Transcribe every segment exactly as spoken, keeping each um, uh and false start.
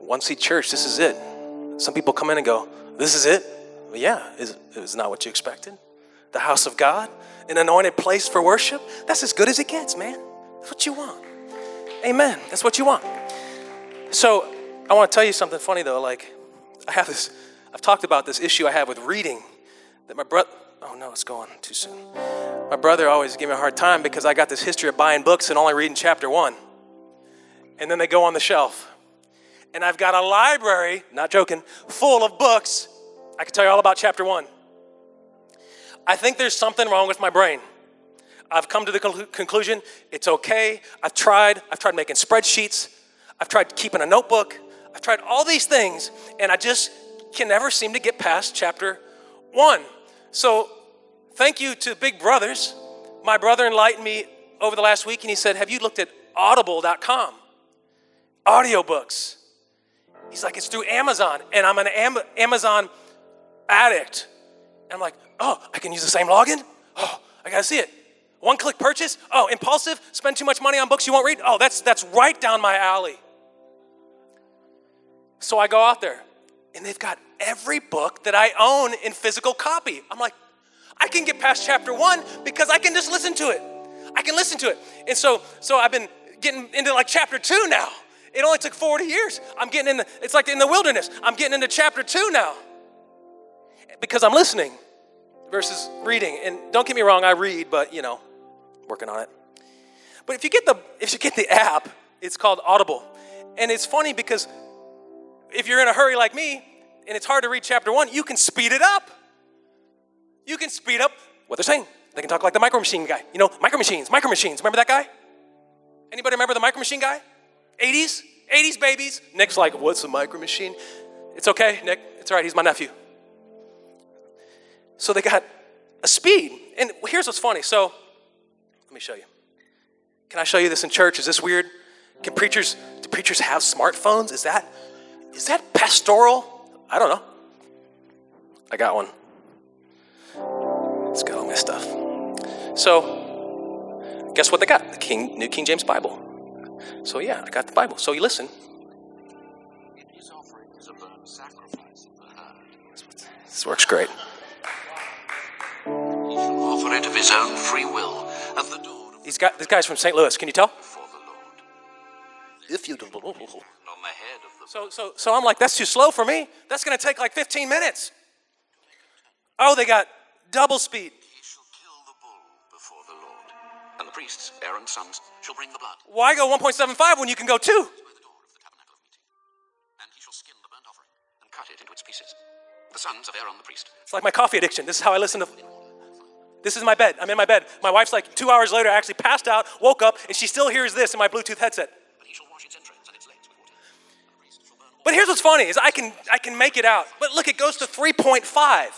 One Seed Church, this is it. Some people come in and go, this is it? Well, yeah, it's, it's not what you expected. The house of God, an anointed place for worship, that's as good as it gets, man. That's what you want. Amen. That's what you want. So I want to tell you something funny, though. Like, I have this, I've talked about this issue I have with reading that my brother, oh, no, it's going too soon. My brother always gave me a hard time because I got this history of buying books and only reading chapter one. And then they go on the shelf. And I've got a library, not joking, full of books. I can tell you all about chapter one. I think there's something wrong with my brain. I've come to the con- conclusion, it's okay. I've tried. I've tried making spreadsheets. I've tried keeping a notebook. I've tried all these things, and I just can never seem to get past chapter one. So thank you to Big Brothers. My brother enlightened me over the last week, and he said, have you looked at audible dot com? Audiobooks. He's like, it's through Amazon, and I'm an Am- Amazon addict. And I'm like, oh, I can use the same login? Oh, I got to see it. One-click purchase? Oh, impulsive? Spend too much money on books you won't read? Oh, that's that's right down my alley. So I go out there, and they've got every book that I own in physical copy. I'm like, I can get past chapter one because I can just listen to it. I can listen to it. And so so I've been getting into like chapter two now. It only took forty years. I'm getting in the, it's like in the wilderness. I'm getting into chapter two now because I'm listening versus reading. And don't get me wrong, I read, but, you know, working on it. But if you get the if you get the app, it's called Audible. And it's funny because if you're in a hurry like me and it's hard to read chapter one, you can speed it up. You can speed up what they're saying. They can talk like the Micro Machine guy. You know, Micro Machines, Micro Machines. Remember that guy? Anybody remember the Micro Machine guy? eighties? eighties babies. Nick's like, what's a Micro Machine? It's okay, Nick. It's all right. He's my nephew. So they got a speed. And here's what's funny. So let me show you. Can I show you this in church? Is this weird? Can preachers, do preachers have smartphones? Is that, is that pastoral? I don't know. I got one. It's got all my stuff. So guess what they got? The King, New King James Bible. So yeah, I got the Bible. So you listen. His offering is a burnt sacrifice of the herd. This works great. Offer it of his own free will at the door. He's got, this guy's from Saint Louis. Can you tell? If you do. So, so, so I'm like, that's too slow for me. That's going to take like fifteen minutes. Oh, they got double speed. He shall kill the bull before the Lord, and the priests, Aaron's sons, shall bring the blood. Why go one point seven five when you can go two? By the door of the tabernacle of meeting, and he shall skin the burnt offering and cut it into its pieces. The sons of Aaron the priest. It's like my coffee addiction. This is how I listen to. This is my bed. I'm in my bed. My wife's like two hours later, I actually passed out, woke up, and she still hears this in my Bluetooth headset. But he shall wash its entrails and its legs with water. But here's what's funny is I can I can make it out. But look, it goes to three point five.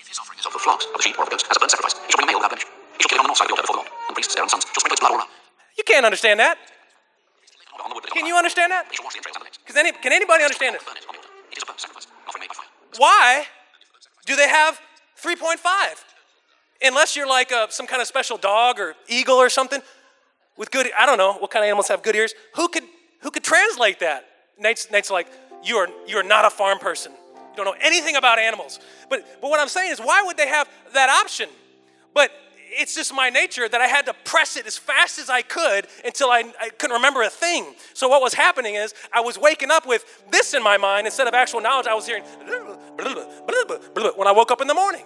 If his offering is of the flocks, of the sheep, or of the goats, as a burnt sacrifice, he shall bring a male without blemish. He shall kill it on the north side of the altar before the Lord. And the priests, Aaron's sons, shall sprinkle its blood all around. You can't understand that. Can you understand that? He shall wash the entrails and the legs. Any, can anybody understand it? It is a burnt sacrifice, offering made by fire. Why do they have three point five? Unless you're like a, some kind of special dog or eagle or something with good, I don't know what kind of animals have good ears. Who could who could translate that? Nate's, Nate's like, you are you are not a farm person. You don't know anything about animals. But but what I'm saying is, why would they have that option? But it's just my nature that I had to press it as fast as I could until I, I couldn't remember a thing. So what was happening is I was waking up with this in my mind instead of actual knowledge. I was hearing when I woke up in the morning.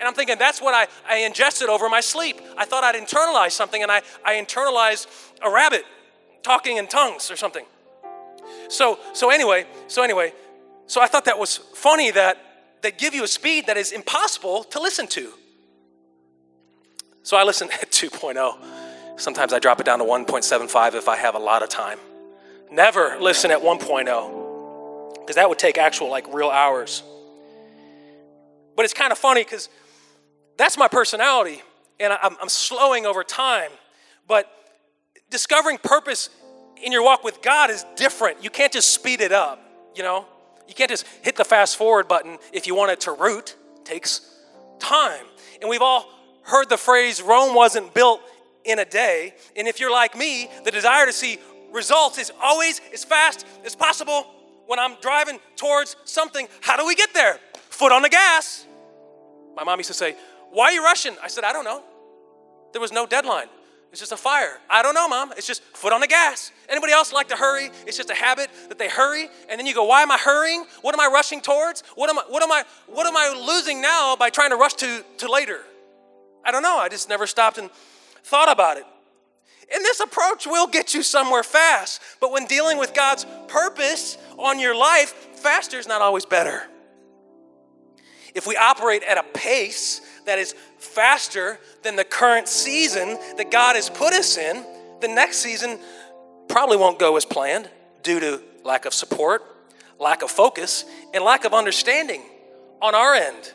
And I'm thinking that's what I, I ingested over my sleep. I thought I'd internalize something, and I, I internalized a rabbit talking in tongues or something. So so anyway, so anyway, so I thought that was funny that they give you a speed that is impossible to listen to. So I listen at two point oh. Sometimes I drop it down to one point seven five if I have a lot of time. Never listen at one point oh because that would take actual like real hours. But it's kind of funny because that's my personality, and I'm, I'm slowing over time. But discovering purpose in your walk with God is different. You can't just speed it up, you know. You can't just hit the fast forward button if you want it to root. It takes time. And we've all heard the phrase, Rome wasn't built in a day. And if you're like me, the desire to see results is always as fast as possible. when I'm driving towards something, how do we get there? Foot on the gas. My mom used to say, why are you rushing? I said, I don't know. There was no deadline. It's just a fire. I don't know, Mom. It's just foot on the gas. Anybody else like to hurry? It's just a habit that they hurry. And then you go, why am I hurrying? What am I rushing towards? What am I, what am I, what am I losing now by trying to rush to, to later? I don't know. I just never stopped and thought about it. And this approach will get you somewhere fast. But when dealing with God's purpose on your life, faster is not always better. If we operate at a pace that is faster than the current season that God has put us in, the next season probably won't go as planned due to lack of support, lack of focus, and lack of understanding on our end.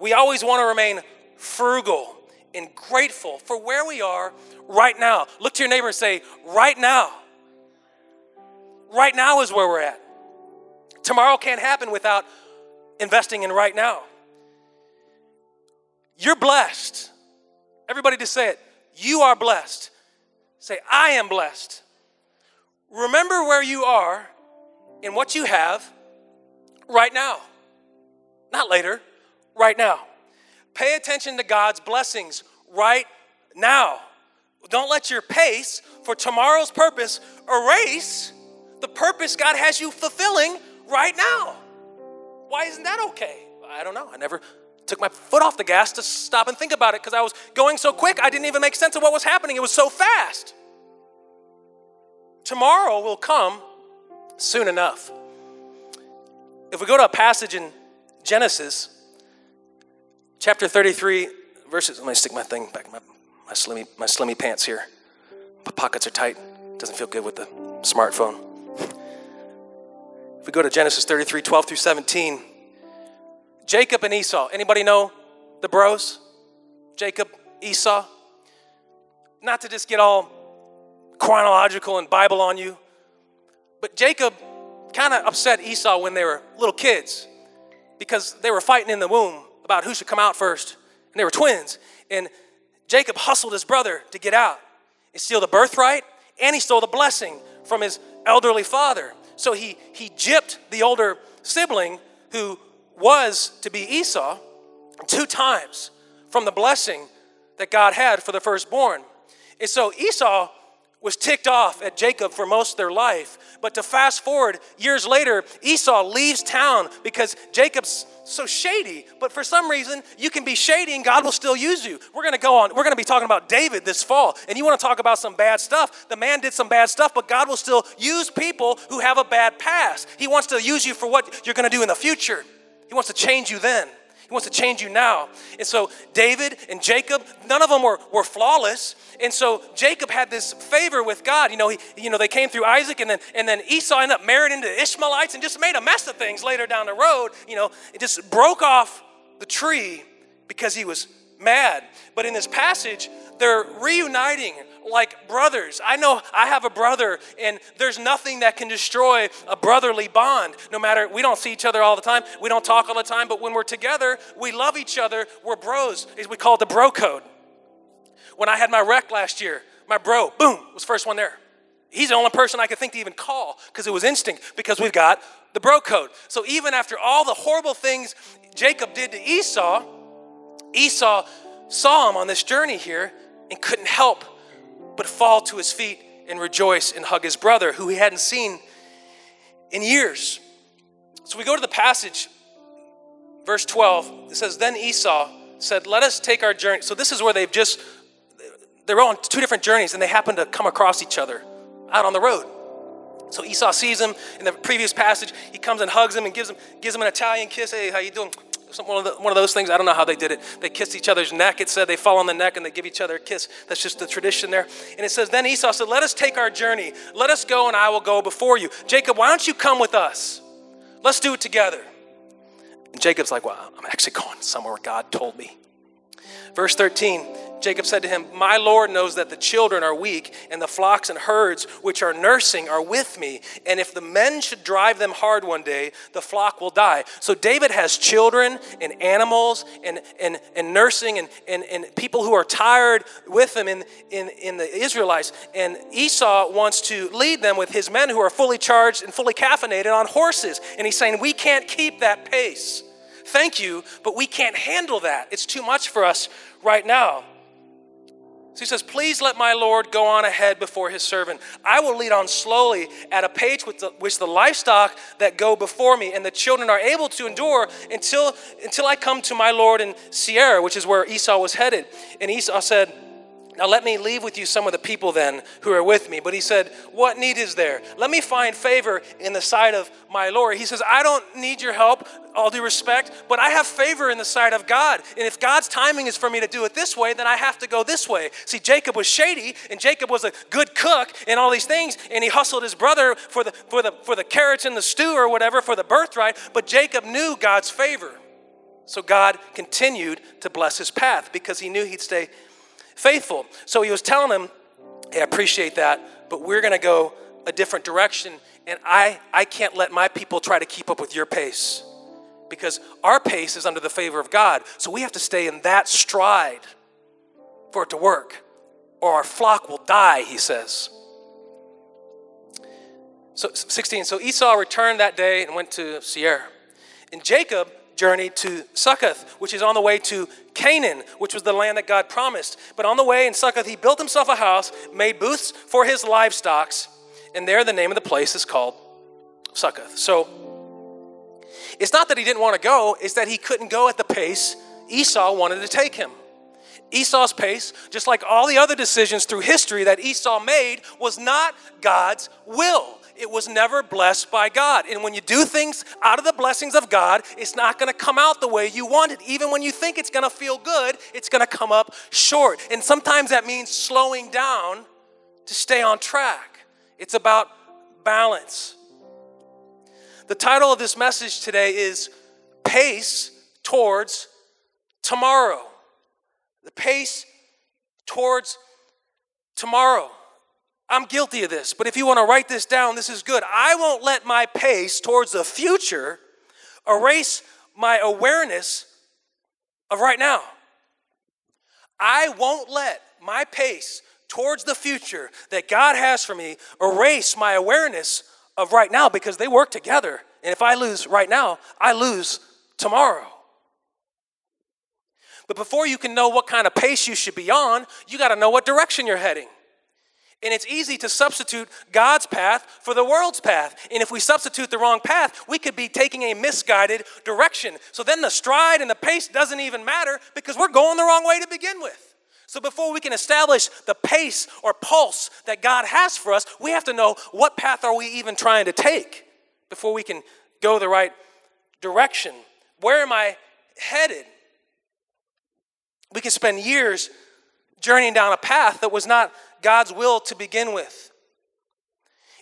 We always want to remain frugal and grateful for where we are right now. Look to your neighbor and say, right now. Right now is where we're at. Tomorrow can't happen without investing in right now. You're blessed. Everybody just say it. You are blessed. Say, I am blessed. Remember where you are and what you have right now. Not later, right now. Pay attention to God's blessings right now. Don't let your pace for tomorrow's purpose erase the purpose God has you fulfilling right now. Why isn't that okay? I don't know. I never took my foot off the gas to stop and think about it because I was going so quick, I didn't even make sense of what was happening. It was so fast. Tomorrow will come soon enough. If we go to a passage in Genesis, chapter thirty-three, verses, let me stick my thing back in my, my, slimmy, my slimmy pants here. My pockets are tight. Doesn't feel good with the smartphone. If we go to Genesis thirty-three, twelve through seventeen, Jacob and Esau. Anybody know the bros? Jacob, Esau? Not to just get all chronological and Bible on you, but Jacob kind of upset Esau when they were little kids because they were fighting in the womb about who should come out first. And they were twins. And Jacob hustled his brother to get out and steal the birthright, and he stole the blessing from his elderly father. So he, he gypped the older sibling who was to be Esau two times from the blessing that God had for the firstborn. And so Esau was ticked off at Jacob for most of their life. But to fast forward years later, Esau leaves town because Jacob's so shady. But for some reason, you can be shady and God will still use you. We're going to go on. We're going to be talking about David this fall. And you want to talk about some bad stuff. The man did some bad stuff, but God will still use people who have a bad past. He wants to use you for what you're going to do in the future. He wants to change you then. He wants to change you now. And so David and Jacob, none of them were, were flawless. And so Jacob had this favor with God. You know, he, you know, they came through Isaac, and then and then Esau ended up married into the Ishmaelites and just made a mess of things later down the road. You know, it just broke off the tree because he was mad. But in this passage, they're reuniting like brothers. I know I have a brother, and there's nothing that can destroy a brotherly bond. No matter, we don't see each other all the time. We don't talk all the time, but when we're together, we love each other. We're bros. We call it the bro code. When I had my wreck last year, my bro, boom, was first one there. He's the only person I could think to even call because it was instinct, because we've got the bro code. So even after all the horrible things Jacob did to Esau, Esau saw him on this journey here and couldn't help but fall to his feet and rejoice and hug his brother who he hadn't seen in years. So we go to the passage, verse twelve. It says, then Esau said, let us take our journey. So this is where they've just, they're on two different journeys and they happen to come across each other out on the road. So Esau sees him in the previous passage. He comes and hugs him and gives him, gives him an Italian kiss. Hey, how you doing? One of, the, one of those things. I don't know how they did it. They kissed each other's neck. It said they fall on the neck and they give each other a kiss. That's just the tradition there. And it says, then Esau said, let us take our journey. Let us go and I will go before you. Jacob, why don't you come with us? Let's do it together. And Jacob's like, well, I'm actually going somewhere God told me. Verse thirteen, Jacob said to him, my Lord knows that the children are weak and the flocks and herds which are nursing are with me. And if the men should drive them hard one day, the flock will die. So David has children and animals and and, and nursing and, and, and people who are tired with him in, in, in the Israelites. And Esau wants to lead them with his men who are fully charged and fully caffeinated on horses. And he's saying, we can't keep that pace. Thank you, but we can't handle that. It's too much for us right now. So he says, please let my Lord go on ahead before his servant. I will lead on slowly at a pace with the, which the livestock that go before me and the children are able to endure until, until I come to my Lord in Seir, which is where Esau was headed. And Esau said, now let me leave with you some of the people then who are with me. But he said, what need is there? Let me find favor in the sight of my Lord. He says, I don't need your help, all due respect, but I have favor in the sight of God. And if God's timing is for me to do it this way, then I have to go this way. See, Jacob was shady, and Jacob was a good cook and all these things, and he hustled his brother for the, for the, for the carrots and the stew or whatever, for the birthright. But Jacob knew God's favor. So God continued to bless his path because he knew he'd stay faithful. So he was telling him, hey, I appreciate that, but we're going to go a different direction. And I, I can't let my people try to keep up with your pace because our pace is under the favor of God. So we have to stay in that stride for it to work or our flock will die, he says. So sixteen, so Esau returned that day and went to Seir. And Jacob journeyed to Succoth, which is on the way to Canaan, which was the land that God promised. But on the way in Succoth, he built himself a house, made booths for his livestock, and there the name of the place is called Succoth. So it's not that he didn't want to go, it's that he couldn't go at the pace Esau wanted to take him. Esau's pace, just like all the other decisions through history that Esau made, was not God's will. It was never blessed by God. And when you do things out of the blessings of God, it's not going to come out the way you want it. Even when you think it's going to feel good, it's going to come up short. And sometimes that means slowing down to stay on track. It's about balance. The title of this message today is Pace Towards Tomorrow. The pace towards tomorrow. I'm guilty of this, but if you want to write this down, this is good. I won't let my pace towards the future erase my awareness of right now. I won't let my pace towards the future that God has for me erase my awareness of right now because they work together. And if I lose right now, I lose tomorrow. But before you can know what kind of pace you should be on, you got to know what direction you're heading. And it's easy to substitute God's path for the world's path. And if we substitute the wrong path, we could be taking a misguided direction. So then the stride and the pace doesn't even matter because we're going the wrong way to begin with. So before we can establish the pace or pulse that God has for us, we have to know what path are we even trying to take before we can go the right direction. Where am I headed? We can spend years journeying down a path that was not God's will to begin with.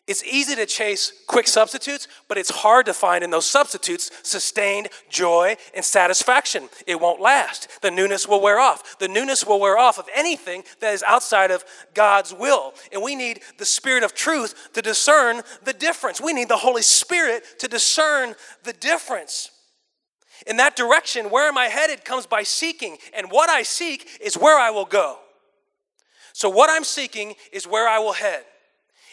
It's easy to chase quick substitutes, but it's hard to find in those substitutes sustained joy and satisfaction. It won't last. The newness will wear off. The newness will wear off of anything that is outside of God's will. And we need the Spirit of truth to discern the difference. We need the Holy Spirit to discern the difference. In that direction, where am I headed comes by seeking, and what I seek is where I will go. So what I'm seeking is where I will head.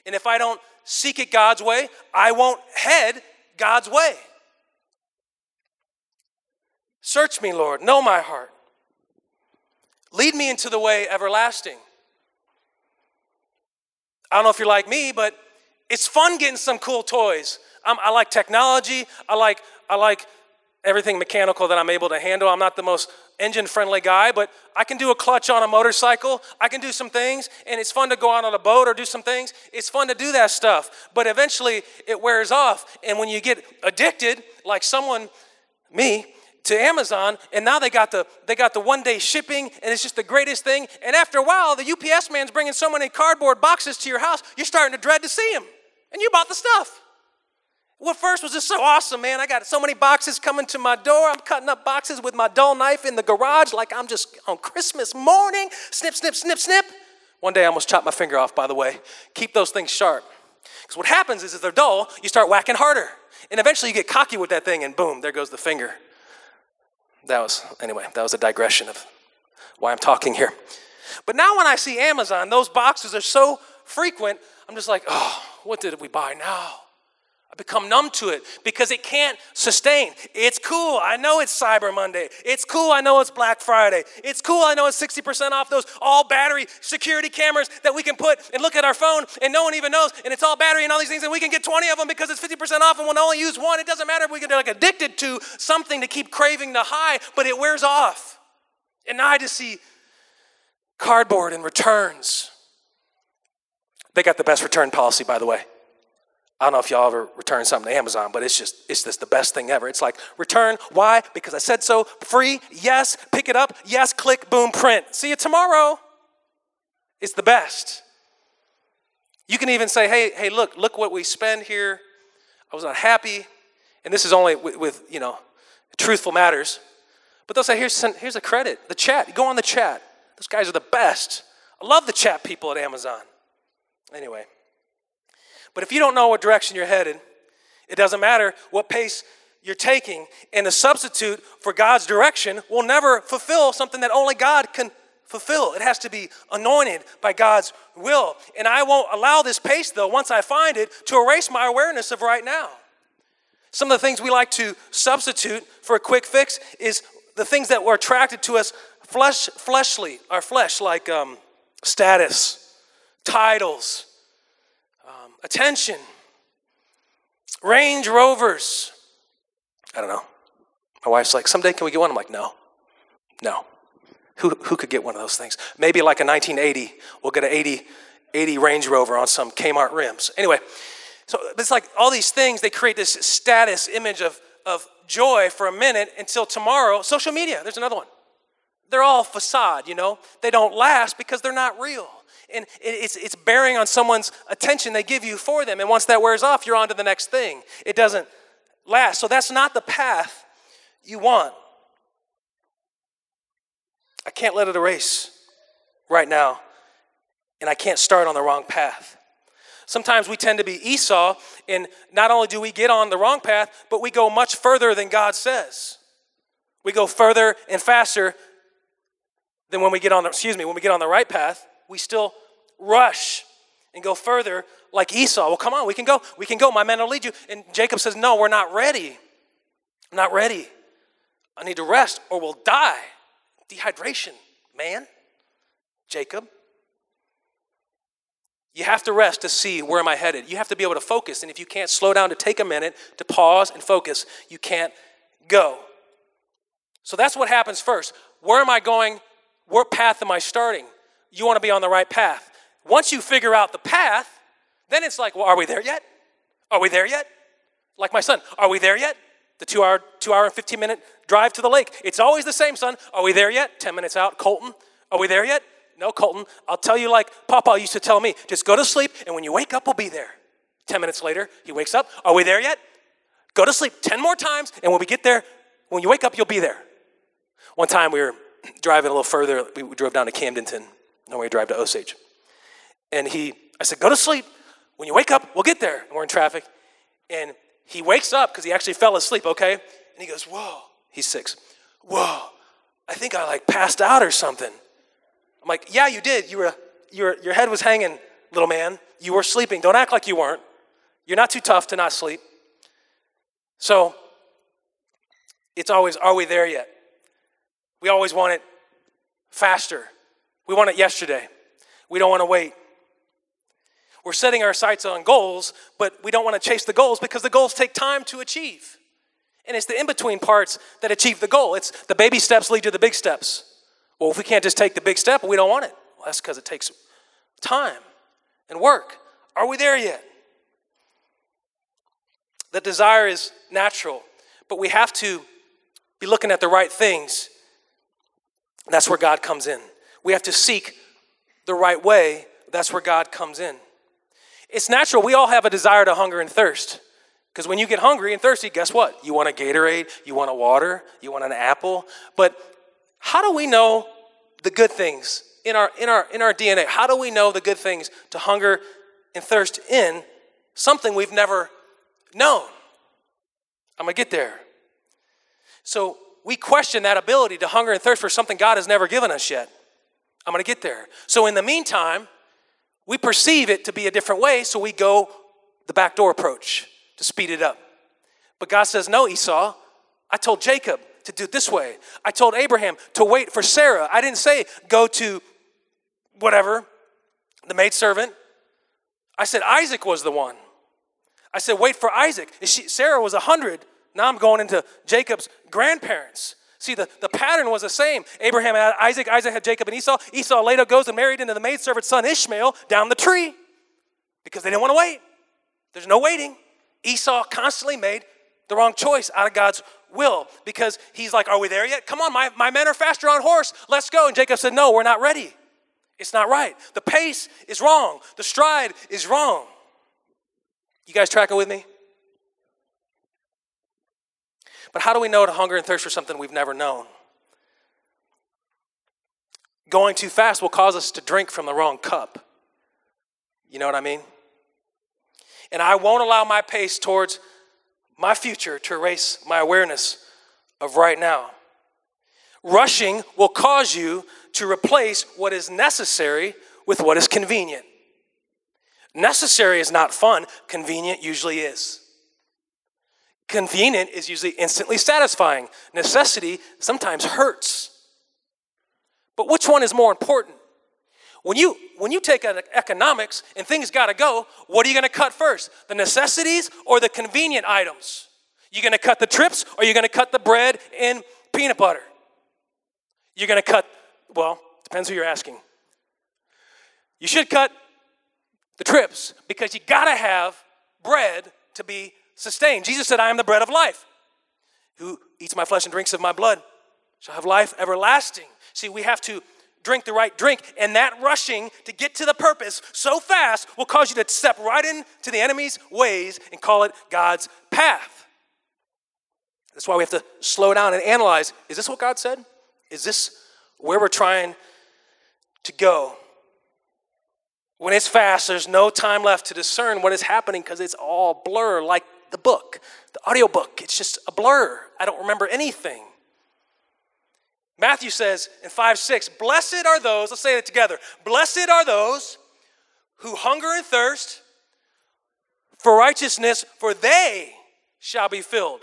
And if I don't seek it God's way, I won't head God's way. Search me, Lord. Know my heart. Lead me into the way everlasting. I don't know if you're like me, but it's fun getting some cool toys. I'm, I like technology. I like, I like everything mechanical that I'm able to handle. I'm not the most engine-friendly guy, but I can do a clutch on a motorcycle. I can do some things, and it's fun to go out on a boat or do some things. It's fun to do that stuff, but eventually it wears off, and when you get addicted, like someone, me, to Amazon, and now they got the they got the one-day shipping, and it's just the greatest thing, and after a while, the U P S man's bringing so many cardboard boxes to your house, you're starting to dread to see him, and you bought the stuff. Well, first was just so awesome, man. I got so many boxes coming to my door. I'm cutting up boxes with my dull knife in the garage like I'm just on Christmas morning. Snip, snip, snip, snip. One day I almost chopped my finger off, by the way. Keep those things sharp. Because what happens is if they're dull, you start whacking harder. And eventually you get cocky with that thing and boom, there goes the finger. That was, anyway, that was a digression of why I'm talking here. But now when I see Amazon, those boxes are so frequent, I'm just like, oh, what did we buy now? I become numb to it because it can't sustain. It's cool. I know it's Cyber Monday. It's cool. I know it's Black Friday. It's cool. I know it's sixty percent off those all battery security cameras that we can put and look at our phone and no one even knows. And it's all battery and all these things. And we can get twenty of them because it's fifty percent off and we'll only use one. It doesn't matter if we get like addicted to something to keep craving the high, but it wears off. And now I just see cardboard and returns. They got the best return policy, by the way. I don't know if y'all ever return something to Amazon, but it's just it's just the best thing ever. It's like, return, why? Because I said so, free, yes, pick it up, yes, click, boom, print. See you tomorrow. It's the best. You can even say, hey, hey, look, look what we spend here. I was not happy. And this is only with, with you know, truthful matters. But they'll say, here's, here's a credit, the chat. Go on the chat. Those guys are the best. I love the chat people at Amazon. Anyway. But if you don't know what direction you're headed, it doesn't matter what pace you're taking, and the substitute for God's direction will never fulfill something that only God can fulfill. It has to be anointed by God's will. And I won't allow this pace, though, once I find it, to erase my awareness of right now. Some of the things we like to substitute for a quick fix is the things that were attracted to us flesh, fleshly, our flesh, like um, status, titles, attention, Range Rovers. I don't know. My wife's like, someday can we get one? I'm like, no, no. Who who could get one of those things? Maybe like a nineteen eighty. We'll get an eighty, eighty Range Rover on some Kmart rims. Anyway, so it's like all these things, they create this status image of, of joy for a minute until tomorrow. Social media, there's another one. They're all facade, you know. They don't last because they're not real. And it's it's bearing on someone's attention they give you for them. And once that wears off, you're on to the next thing. It doesn't last. So that's not the path you want. I can't let it erase right now. And I can't start on the wrong path. Sometimes we tend to be Esau, and not only do we get on the wrong path, but we go much further than God says. We go further and faster than when we get on the, excuse me, when we get on the right path. We still rush and go further like Esau. Well, come on, we can go. We can go. My men will lead you. And Jacob says, no, we're not ready. I'm not ready. I need to rest or we'll die. Dehydration, man. Jacob. You have to rest to see where am I headed. You have to be able to focus. And if you can't slow down to take a minute, to pause and focus, you can't go. So that's what happens first. Where am I going? What path am I starting? You want to be on the right path. Once you figure out the path, then it's like, well, are we there yet? Are we there yet? Like my son, are we there yet? The two-hour, two-hour and fifteen-minute drive to the lake. It's always the same, son. Are we there yet? Ten minutes out, Colton. Are we there yet? No, Colton. I'll tell you like Papa used to tell me, just go to sleep, and when you wake up, we'll be there. Ten minutes later, he wakes up. Are we there yet? Go to sleep ten more times, and when we get there, when you wake up, you'll be there. One time we were driving a little further. We drove down to Camdenton. No, we drive to Osage. And he, I said, go to sleep. When you wake up, we'll get there. And we're in traffic. And he wakes up because he actually fell asleep, okay? And he goes, whoa. He's six. Whoa. I think I like passed out or something. I'm like, yeah, you did. You were, you were, your head was hanging, little man. You were sleeping. Don't act like you weren't. You're not too tough to not sleep. So it's always, are we there yet? We always want it faster. We want it yesterday. We don't want to wait. We're setting our sights on goals, but we don't want to chase the goals because the goals take time to achieve. And it's the in-between parts that achieve the goal. It's the baby steps lead to the big steps. Well, if we can't just take the big step, we don't want it. Well, that's because it takes time and work. Are we there yet? The desire is natural, but we have to be looking at the right things. That's where God comes in. We have to seek the right way. That's where God comes in. It's natural. We all have a desire to hunger and thirst. Because when you get hungry and thirsty, guess what? You want a Gatorade, you want a water, you want an apple. But how do we know the good things in our in our in our D N A? How do we know the good things to hunger and thirst in something we've never known? I'm gonna get there. So we question that ability to hunger and thirst for something God has never given us yet. I'm gonna get there. So in the meantime, we perceive it to be a different way, so we go the backdoor approach to speed it up. But God says, no, Esau, I told Jacob to do it this way. I told Abraham to wait for Sarah. I didn't say go to whatever, the maidservant. I said Isaac was the one. I said wait for Isaac. She, Sarah was one hundred. Now I'm going into Jacob's grandparents. See, the, the pattern was the same. Abraham had Isaac. Isaac had Jacob and Esau. Esau later goes and married into the maidservant's son Ishmael down the tree because they didn't want to wait. There's no waiting. Esau constantly made the wrong choice out of God's will because he's like, are we there yet? Come on, my, my men are faster on horse. Let's go. And Jacob said, no, we're not ready. It's not right. The pace is wrong. The stride is wrong. You guys tracking with me? But how do we know to hunger and thirst for something we've never known? Going too fast will cause us to drink from the wrong cup. You know what I mean? And I won't allow my pace towards my future to erase my awareness of right now. Rushing will cause you to replace what is necessary with what is convenient. Necessary is not fun. Convenient usually is. Convenient is usually instantly satisfying. Necessity sometimes hurts. But which one is more important? When you when you take an economics and things got to go, what are you going to cut first? The necessities or the convenient items? You're going to cut the trips or you're going to cut the bread and peanut butter? You're going to cut, well, depends who you're asking. You should cut the trips because you got to have bread to be sustained. Jesus said, I am the bread of life. Who eats my flesh and drinks of my blood shall have life everlasting. See, we have to drink the right drink, and that rushing to get to the purpose so fast will cause you to step right into the enemy's ways and call it God's path. That's why we have to slow down and analyze, is this what God said? Is this where we're trying to go? When it's fast, there's no time left to discern what is happening because it's all blur, like the book, the audiobook. It's just a blur. I don't remember anything. Matthew says in five six, blessed are those, let's say it together, blessed are those who hunger and thirst for righteousness, for they shall be filled.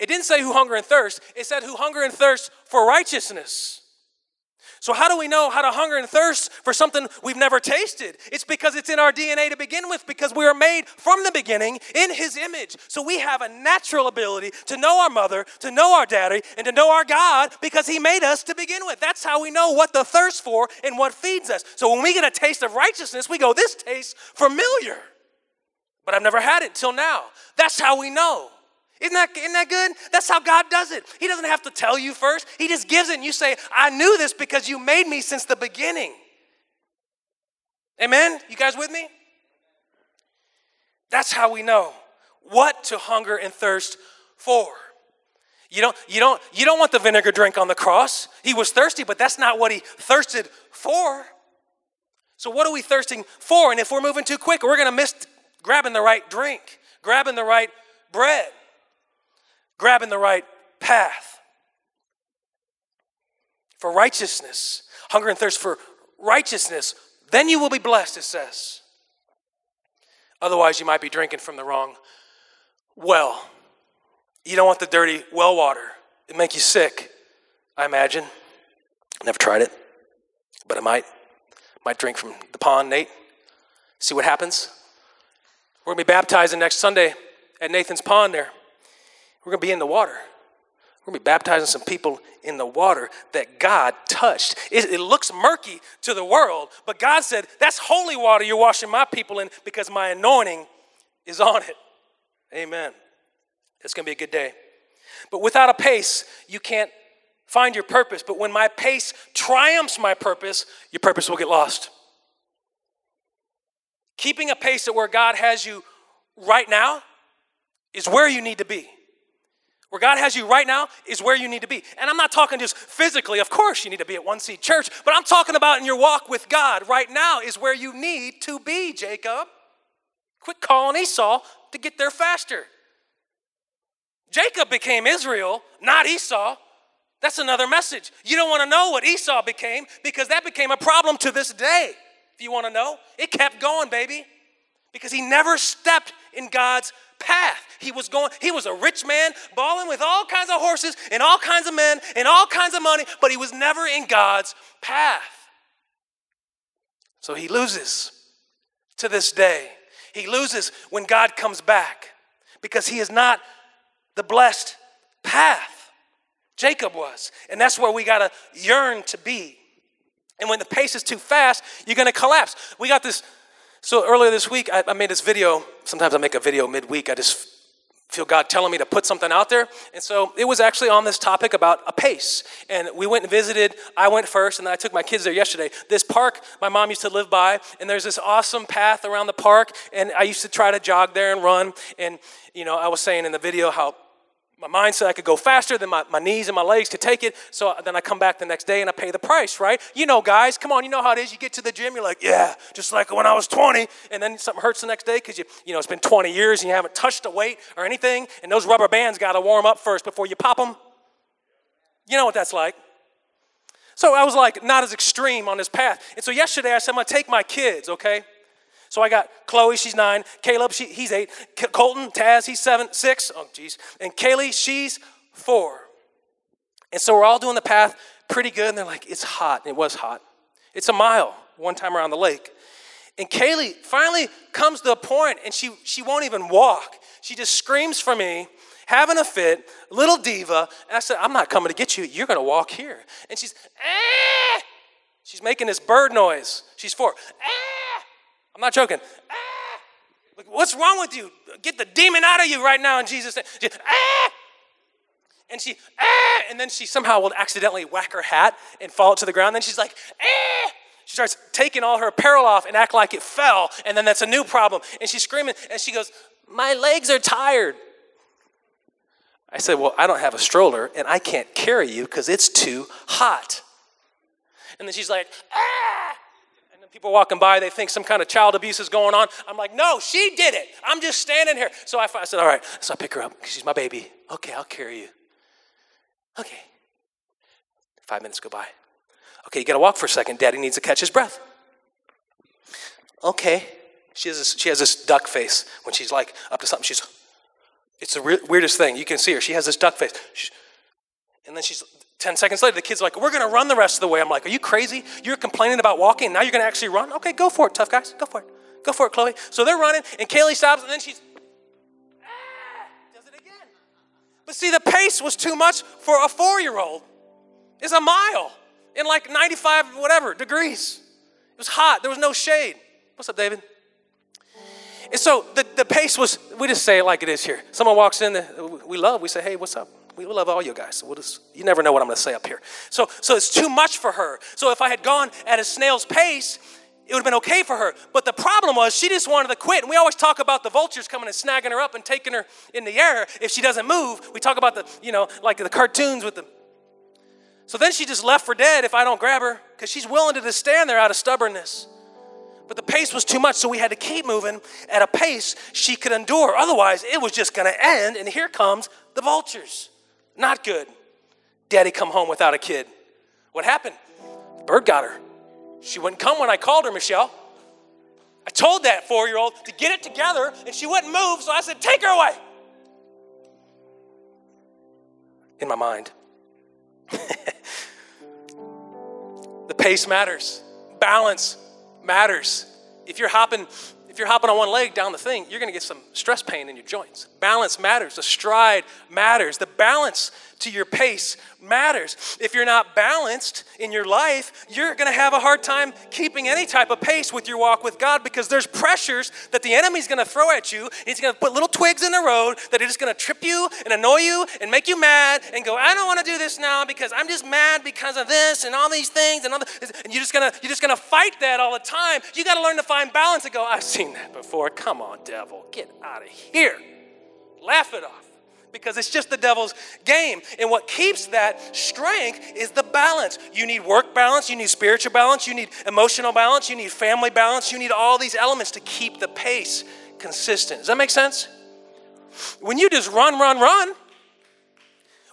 It didn't say who hunger and thirst, it said who hunger and thirst for righteousness. So how do we know how to hunger and thirst for something we've never tasted? It's because it's in our D N A to begin with, because we are made from the beginning in his image. So we have a natural ability to know our mother, to know our daddy, and to know our God because he made us to begin with. That's how we know what to thirst for and what feeds us. So when we get a taste of righteousness, we go, this tastes familiar, but I've never had it till now. That's how we know. Isn't that, isn't that good? That's how God does it. He doesn't have to tell you first. He just gives it and you say, I knew this because you made me since the beginning. Amen? You guys with me? That's how we know what to hunger and thirst for. You don't, you don't, you don't want the vinegar drink on the cross. He was thirsty, but that's not what he thirsted for. So what are we thirsting for? And if we're moving too quick, we're going to miss grabbing the right drink, grabbing the right bread. Grabbing the right path for righteousness, hunger and thirst for righteousness, then you will be blessed, it says. Otherwise, you might be drinking from the wrong well. You don't want the dirty well water. It makes you sick, I imagine. Never tried it, but I might. Might drink from the pond, Nate. See what happens. We're going to be baptizing next Sunday at Nathan's pond there. We're going to be in the water. We're going to be baptizing some people in the water that God touched. It, it looks murky to the world, but God said, that's holy water you're washing my people in because my anointing is on it. Amen. It's going to be a good day. But without a pace, you can't find your purpose. But when my pace triumphs my purpose, your purpose will get lost. Keeping a pace at where God has you right now is where you need to be. Where God has you right now is where you need to be. And I'm not talking just physically. Of course you need to be at One Seed Church. But I'm talking about in your walk with God right now is where you need to be, Jacob. Quit calling Esau to get there faster. Jacob became Israel, not Esau. That's another message. You don't want to know what Esau became because that became a problem to this day. If you want to know, it kept going, baby, because he never stepped in God's path. He was going, he was a rich man, balling with all kinds of horses and all kinds of men and all kinds of money, but he was never in God's path. So he loses to this day. He loses when God comes back because he is not the blessed path Jacob was. And that's where we got to yearn to be. And when the pace is too fast, you're going to collapse. We got this. So earlier this week, I, I made this video. Sometimes I make a video midweek. I just feel God telling me to put something out there. And so it was actually on this topic about a pace. And we went and visited. I went first, and then I took my kids there yesterday. This park my mom used to live by, and there's this awesome path around the park. And I used to try to jog there and run. And, you know, I was saying in the video how my mind said I could go faster than my, my knees and my legs could take it. So then I come back the next day and I pay the price, right? You know, guys, come on, you know how it is. You get to the gym, you're like, yeah, just like when I was twenty. And then something hurts the next day because, you you know, it's been twenty years and you haven't touched a weight or anything. And those rubber bands got to warm up first before you pop them. You know what that's like. So I was like not as extreme on this path. And so yesterday I said, I'm going to take my kids, okay? So I got Chloe, she's nine. Caleb, she, he's eight. C- Colton, Taz, he's seven, six. Oh, geez. And Kaylee, she's four. And so we're all doing the path pretty good. And they're like, it's hot. And it was hot. It's a mile one time around the lake. And Kaylee finally comes to a point, and she, she won't even walk. She just screams for me, having a fit, little diva. And I said, I'm not coming to get you. You're going to walk here. And she's, ah! She's making this bird noise. She's four. Ah! I'm not joking. Ah! Like, what's wrong with you? Get the demon out of you right now in Jesus' name. She, ah! And she, ah! And then she somehow will accidentally whack her hat and fall to the ground. Then she's like, ah! She starts taking all her apparel off and act like it fell. And then that's a new problem. And she's screaming. And she goes, my legs are tired. I said, well, I don't have a stroller. And I can't carry you because it's too hot. And then she's like, ah! People walking by, they think some kind of child abuse is going on. I'm like, no, she did it. I'm just standing here. So I, I said, all right. So I pick her up because she's my baby. Okay, I'll carry you. Okay. Five minutes go by. Okay, you got to walk for a second. Daddy needs to catch his breath. Okay. She has this, she has this duck face when she's like up to something. She's, it's the re- weirdest thing. You can see her. She has this duck face. She's, and then she's, ten seconds later, the kid's like, we're going to run the rest of the way. I'm like, are you crazy? You're complaining about walking. Now you're going to actually run? Okay, go for it, tough guys. Go for it. Go for it, Chloe. So they're running, and Kaylee stops, and then she's, ah, does it again. But see, the pace was too much for a four-year-old. It's a mile in like ninety-five whatever degrees. It was hot. There was no shade. What's up, David? And so the, the pace was, we just say it like it is here. Someone walks in, we love, we say, hey, what's up? We love all you guys. So we'll just, you never know what I'm going to say up here. So so it's too much for her. So if I had gone at a snail's pace, it would have been okay for her. But the problem was she just wanted to quit. And we always talk about the vultures coming and snagging her up and taking her in the air if she doesn't move. We talk about the, you know, like the cartoons with the. So then she just left for dead if I don't grab her because she's willing to just stand there out of stubbornness. But the pace was too much, so we had to keep moving at a pace she could endure. Otherwise, it was just going to end, and here comes the vultures. Not good. Daddy come home without a kid. What happened? Bird got her. She wouldn't come when I called her, Michelle. I told that four-year-old to get it together, and she wouldn't move, so I said, take her away. In my mind. The pace matters. Balance matters. If you're hopping... If you're hopping on one leg down the thing, you're going to get some stress pain in your joints. Balance matters. The stride matters. The balance to your pace matters. If you're not balanced in your life, you're going to have a hard time keeping any type of pace with your walk with God because there's pressures that the enemy's going to throw at you. He's going to put little twigs in the road that are just going to trip you and annoy you and make you mad and go, I don't want to do this now because I'm just mad because of this and all these things. And all this. And you're just going to, you're just going to fight that all the time. You got to learn to find balance and go, I've seen that before. Come on, devil, get out of here. Laugh it off, because it's just the devil's game. And what keeps that strength is the balance. You need work balance, you need spiritual balance, you need emotional balance, you need family balance, you need all these elements to keep the pace consistent. Does that make sense? When you just run, run, run,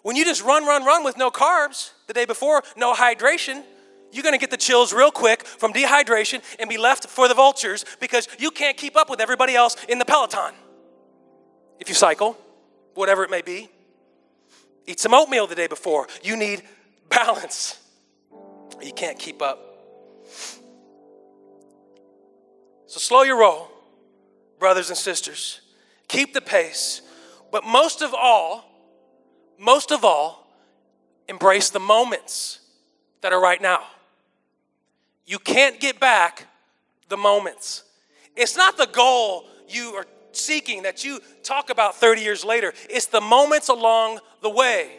when you just run, run, run with no carbs the day before, no hydration, you're going to get the chills real quick from dehydration and be left for the vultures because you can't keep up with everybody else in the Peloton. If you cycle, whatever it may be, eat some oatmeal the day before. You need balance. You can't keep up. So slow your roll, brothers and sisters. Keep the pace. But most of all, most of all, embrace the moments that are right now. You can't get back the moments. It's not the goal you are seeking that you talk about thirty years later. It's the moments along the way.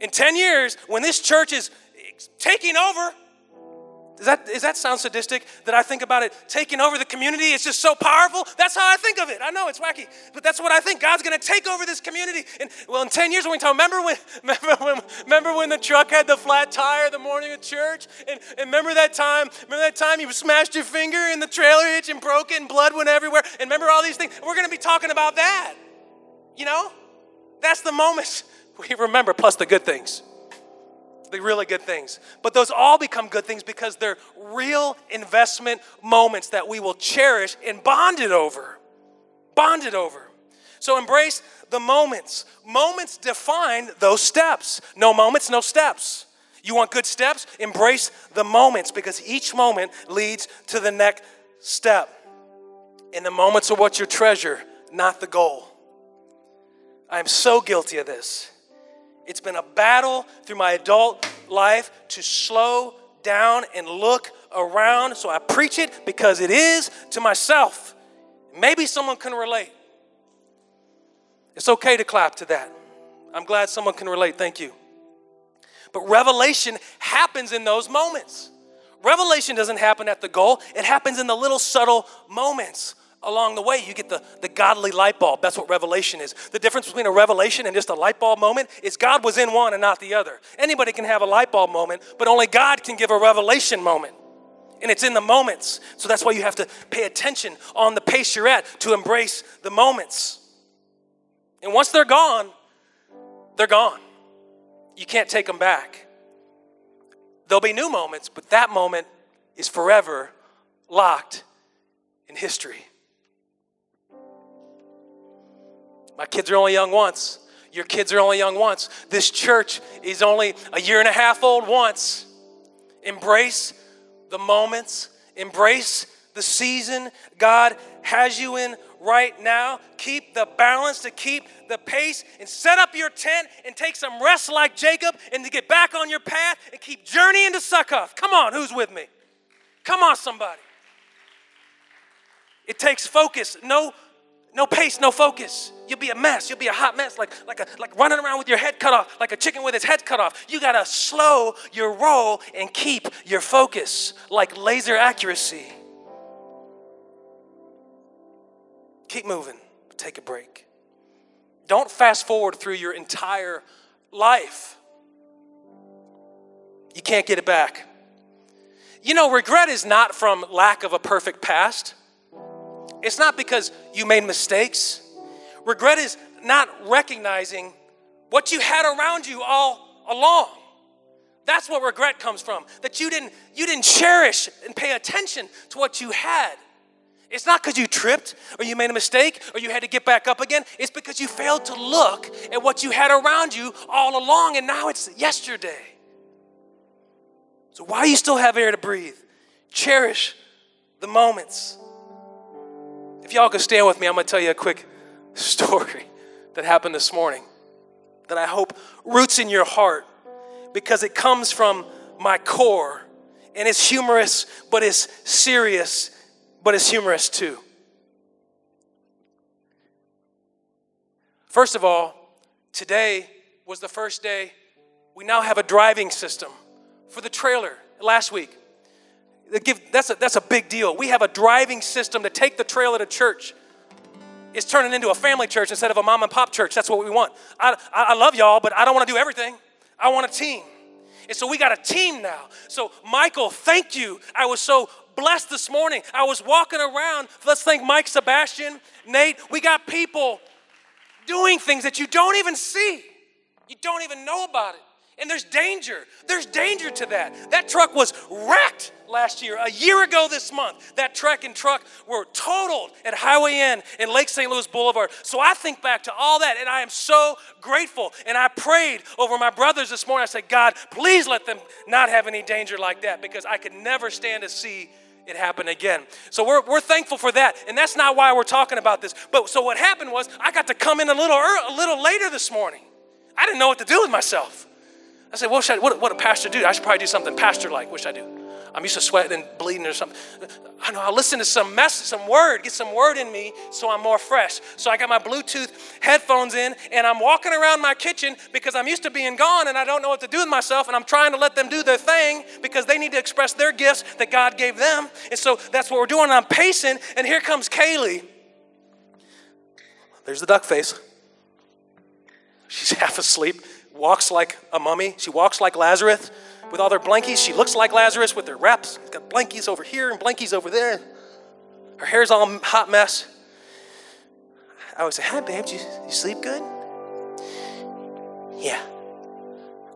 In ten years, when this church is taking over, does that, does that sound sadistic that I think about it? Taking over the community, it's just so powerful. That's how I think of it. I know it's wacky, but that's what I think. God's going to take over this community. And well, in ten years, when we talk, remember when, remember when, remember when the truck had the flat tire the morning of church? And, and remember that time, remember that time you smashed your finger in the trailer hitch and broke it and blood went everywhere? And remember all these things? We're going to be talking about that. You know, that's the moments we remember, plus the good things. The really good things. But those all become good things because they're real investment moments that we will cherish and bond it over. Bond it over. So embrace the moments. Moments define those steps. No moments, no steps. You want good steps? Embrace the moments, because each moment leads to the next step. And the moments are what you treasure, not the goal. I am so guilty of this. It's been a battle through my adult life to slow down and look around. So I preach it because it is to myself. Maybe someone can relate. It's okay to clap to that. I'm glad someone can relate. Thank you. But revelation happens in those moments. Revelation doesn't happen at the goal. It happens in the little subtle moments. Along the way, you get the, the godly light bulb. That's what revelation is. The difference between a revelation and just a light bulb moment is God was in one and not the other. Anybody can have a light bulb moment, but only God can give a revelation moment. And it's in the moments. So that's why you have to pay attention on the pace you're at to embrace the moments. And once they're gone, they're gone. You can't take them back. There'll be new moments, but that moment is forever locked in history. My kids are only young once. Your kids are only young once. This church is only a year and a half old once. Embrace the moments. Embrace the season God has you in right now. Keep the balance to keep the pace and set up your tent and take some rest like Jacob and to get back on your path and keep journeying to Succoth. Come on, who's with me? Come on, somebody. It takes focus, no No pace, no focus. You'll be a mess. You'll be a hot mess, like like a, like running around with your head cut off, like a chicken with its head cut off. You got to slow your roll and keep your focus, like laser accuracy. Keep moving. Take a break. Don't fast forward through your entire life. You can't get it back. You know, regret is not from lack of a perfect past. It's not because you made mistakes. Regret is not recognizing what you had around you all along. That's where regret comes from, that you didn't, you didn't cherish and pay attention to what you had. It's not because you tripped or you made a mistake or you had to get back up again. It's because you failed to look at what you had around you all along, and now it's yesterday. So while you still have air to breathe, cherish the moments. If y'all could stand with me, I'm going to tell you a quick story that happened this morning that I hope roots in your heart, because it comes from my core, and it's humorous, but it's serious, but it's humorous too. First of all, today was the first day we now have a driving system for the trailer. Last week. Give, that's, a, that's a big deal. We have a driving system to take the trailer to church. is turning into a family church instead of a mom and pop church. That's what we want. I, I love y'all, but I don't want to do everything. I want a team. And so we got a team now. So Michael, thank you. I was so blessed this morning. I was walking around. Let's thank Mike, Sebastian, Nate. We got people doing things that you don't even see. You don't even know about it. And there's danger. There's danger to that. That truck was wrecked last year. A year ago this month, that truck and truck were totaled at Highway N and Lake Saint Louis Boulevard. So I think back to all that, and I am so grateful. And I prayed over my brothers this morning. I said, God, please let them not have any danger like that, because I could never stand to see it happened again. So we're we're thankful for that, and that's not why we're talking about this. But so what happened was I got to come in a little early, a little later this morning. I didn't know what to do with myself. I said, well, should I, what what a pastor do? I should probably do something pastor-like, which I do. I'm used to sweating and bleeding or something. I don't know, I'll listen to some message, some word, get some word in me so I'm more fresh. So I got my Bluetooth headphones in, and I'm walking around my kitchen because I'm used to being gone and I don't know what to do with myself, and I'm trying to let them do their thing because they need to express their gifts that God gave them. And so that's what we're doing. I'm pacing, and here comes Kaylee. There's the duck face. She's half asleep. Walks like a mummy. She walks like Lazarus with all their blankies. She looks like Lazarus with their wraps. She's got blankies over here and blankies over there. Her hair's all a hot mess. I would say, hi, babe, did you, did you sleep good? Yeah.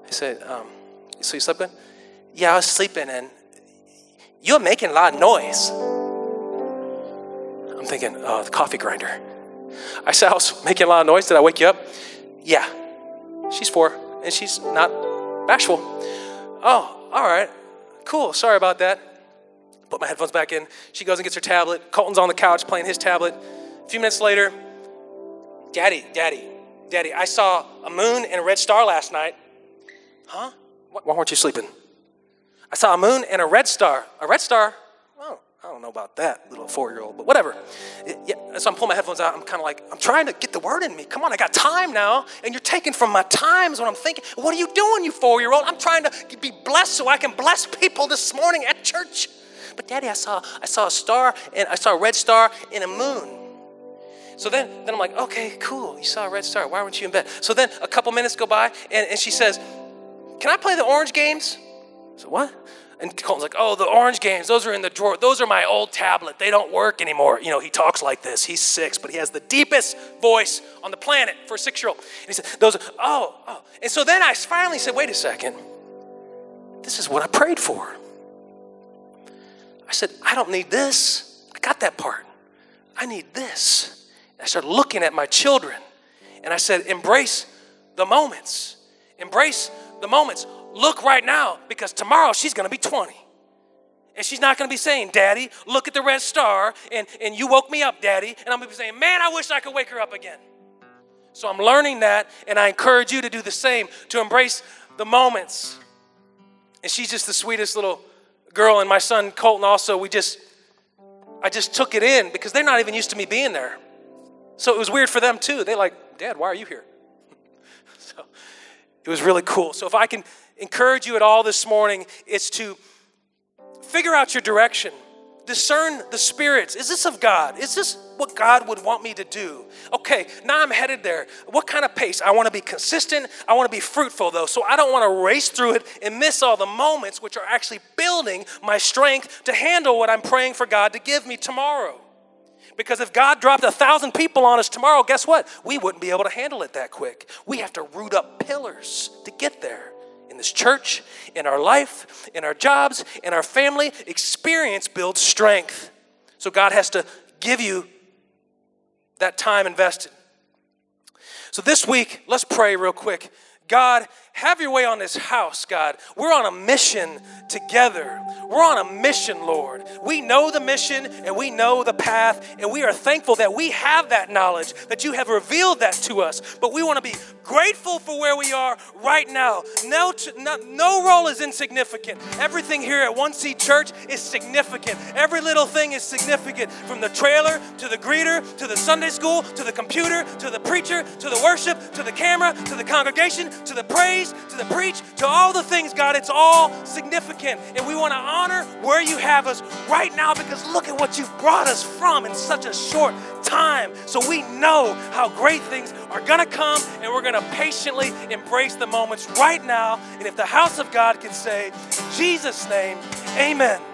I said, um, so you slept good? Yeah, I was sleeping, and you're making a lot of noise. I'm thinking, oh, the coffee grinder. I said, I was making a lot of noise. Did I wake you up? Yeah. She's four, and she's not bashful. Oh, all right, cool, sorry about that. Put my headphones back in. She goes and gets her tablet. Colton's on the couch playing his tablet. A few minutes later, Daddy, Daddy, Daddy, I saw a moon and a red star last night. Huh? Why weren't you sleeping? I saw a moon and a red star. A red star? Oh, I don't know about that, little four-year-old, but whatever. Yeah, so I'm pulling my headphones out. I'm kind of like, I'm trying to get the word in me. Come on, I got time now, and you're taking from my time is what I'm thinking. What are you doing, you four-year-old? I'm trying to be blessed so I can bless people this morning at church. But, Daddy, I saw I saw a star, and I saw a red star and a moon. So then, then I'm like, okay, cool. You saw a red star. Why weren't you in bed? So then a couple minutes go by, and, and she says, can I play the orange games? I said, what? And Colton's like, oh, the orange games, those are in the drawer. Those are my old tablet. They don't work anymore. You know, he talks like this. He's six, but he has the deepest voice on the planet for a six-year-old. And he said, those are, oh, oh. And so then I finally said, wait a second. This is what I prayed for. I said, I don't need this. I got that part. I need this. And I started looking at my children. And I said, embrace the moments. Embrace the moments. Look right now, because tomorrow she's going to be twenty. And she's not going to be saying, Daddy, look at the red star, and, and you woke me up, Daddy. And I'm going to be saying, man, I wish I could wake her up again. So I'm learning that, and I encourage you to do the same, to embrace the moments. And she's just the sweetest little girl, and my son Colton also, we just, I just took it in, because they're not even used to me being there. So it was weird for them too. They're like, Dad, why are you here? So it was really cool. So if I can encourage you at all this morning, is to figure out your direction, discern the spirits. Is this of God? Is this what God would want me to do? Okay, now I'm headed there. What kind of pace? I want to be consistent. I want to be fruitful, though, so I don't want to race through it and miss all the moments which are actually building my strength to handle what I'm praying for God to give me tomorrow. Because if God dropped a thousand people on us tomorrow, guess what? We wouldn't be able to handle it that quick. We have to root up pillars to get there. In this church, in our life, in our jobs, in our family, experience builds strength. So God has to give you that time invested. So this week, let's pray real quick. God, have your way on this house, God. We're on a mission together. We're on a mission, Lord. We know the mission, and we know the path, and we are thankful that we have that knowledge, that you have revealed that to us. But we want to be grateful for where we are right now. No, no, no role is insignificant. Everything here at One Seed Church is significant. Every little thing is significant, from the trailer to the greeter to the Sunday school to the computer to the preacher to the worship to the camera to the congregation to the praise priest, to the preach, to all the things, God. It's all significant. And we want to honor where you have us right now, because look at what you've brought us from in such a short time. So we know how great things are going to come, and we're going to patiently embrace the moments right now. And if the house of God can say, in Jesus' name, amen.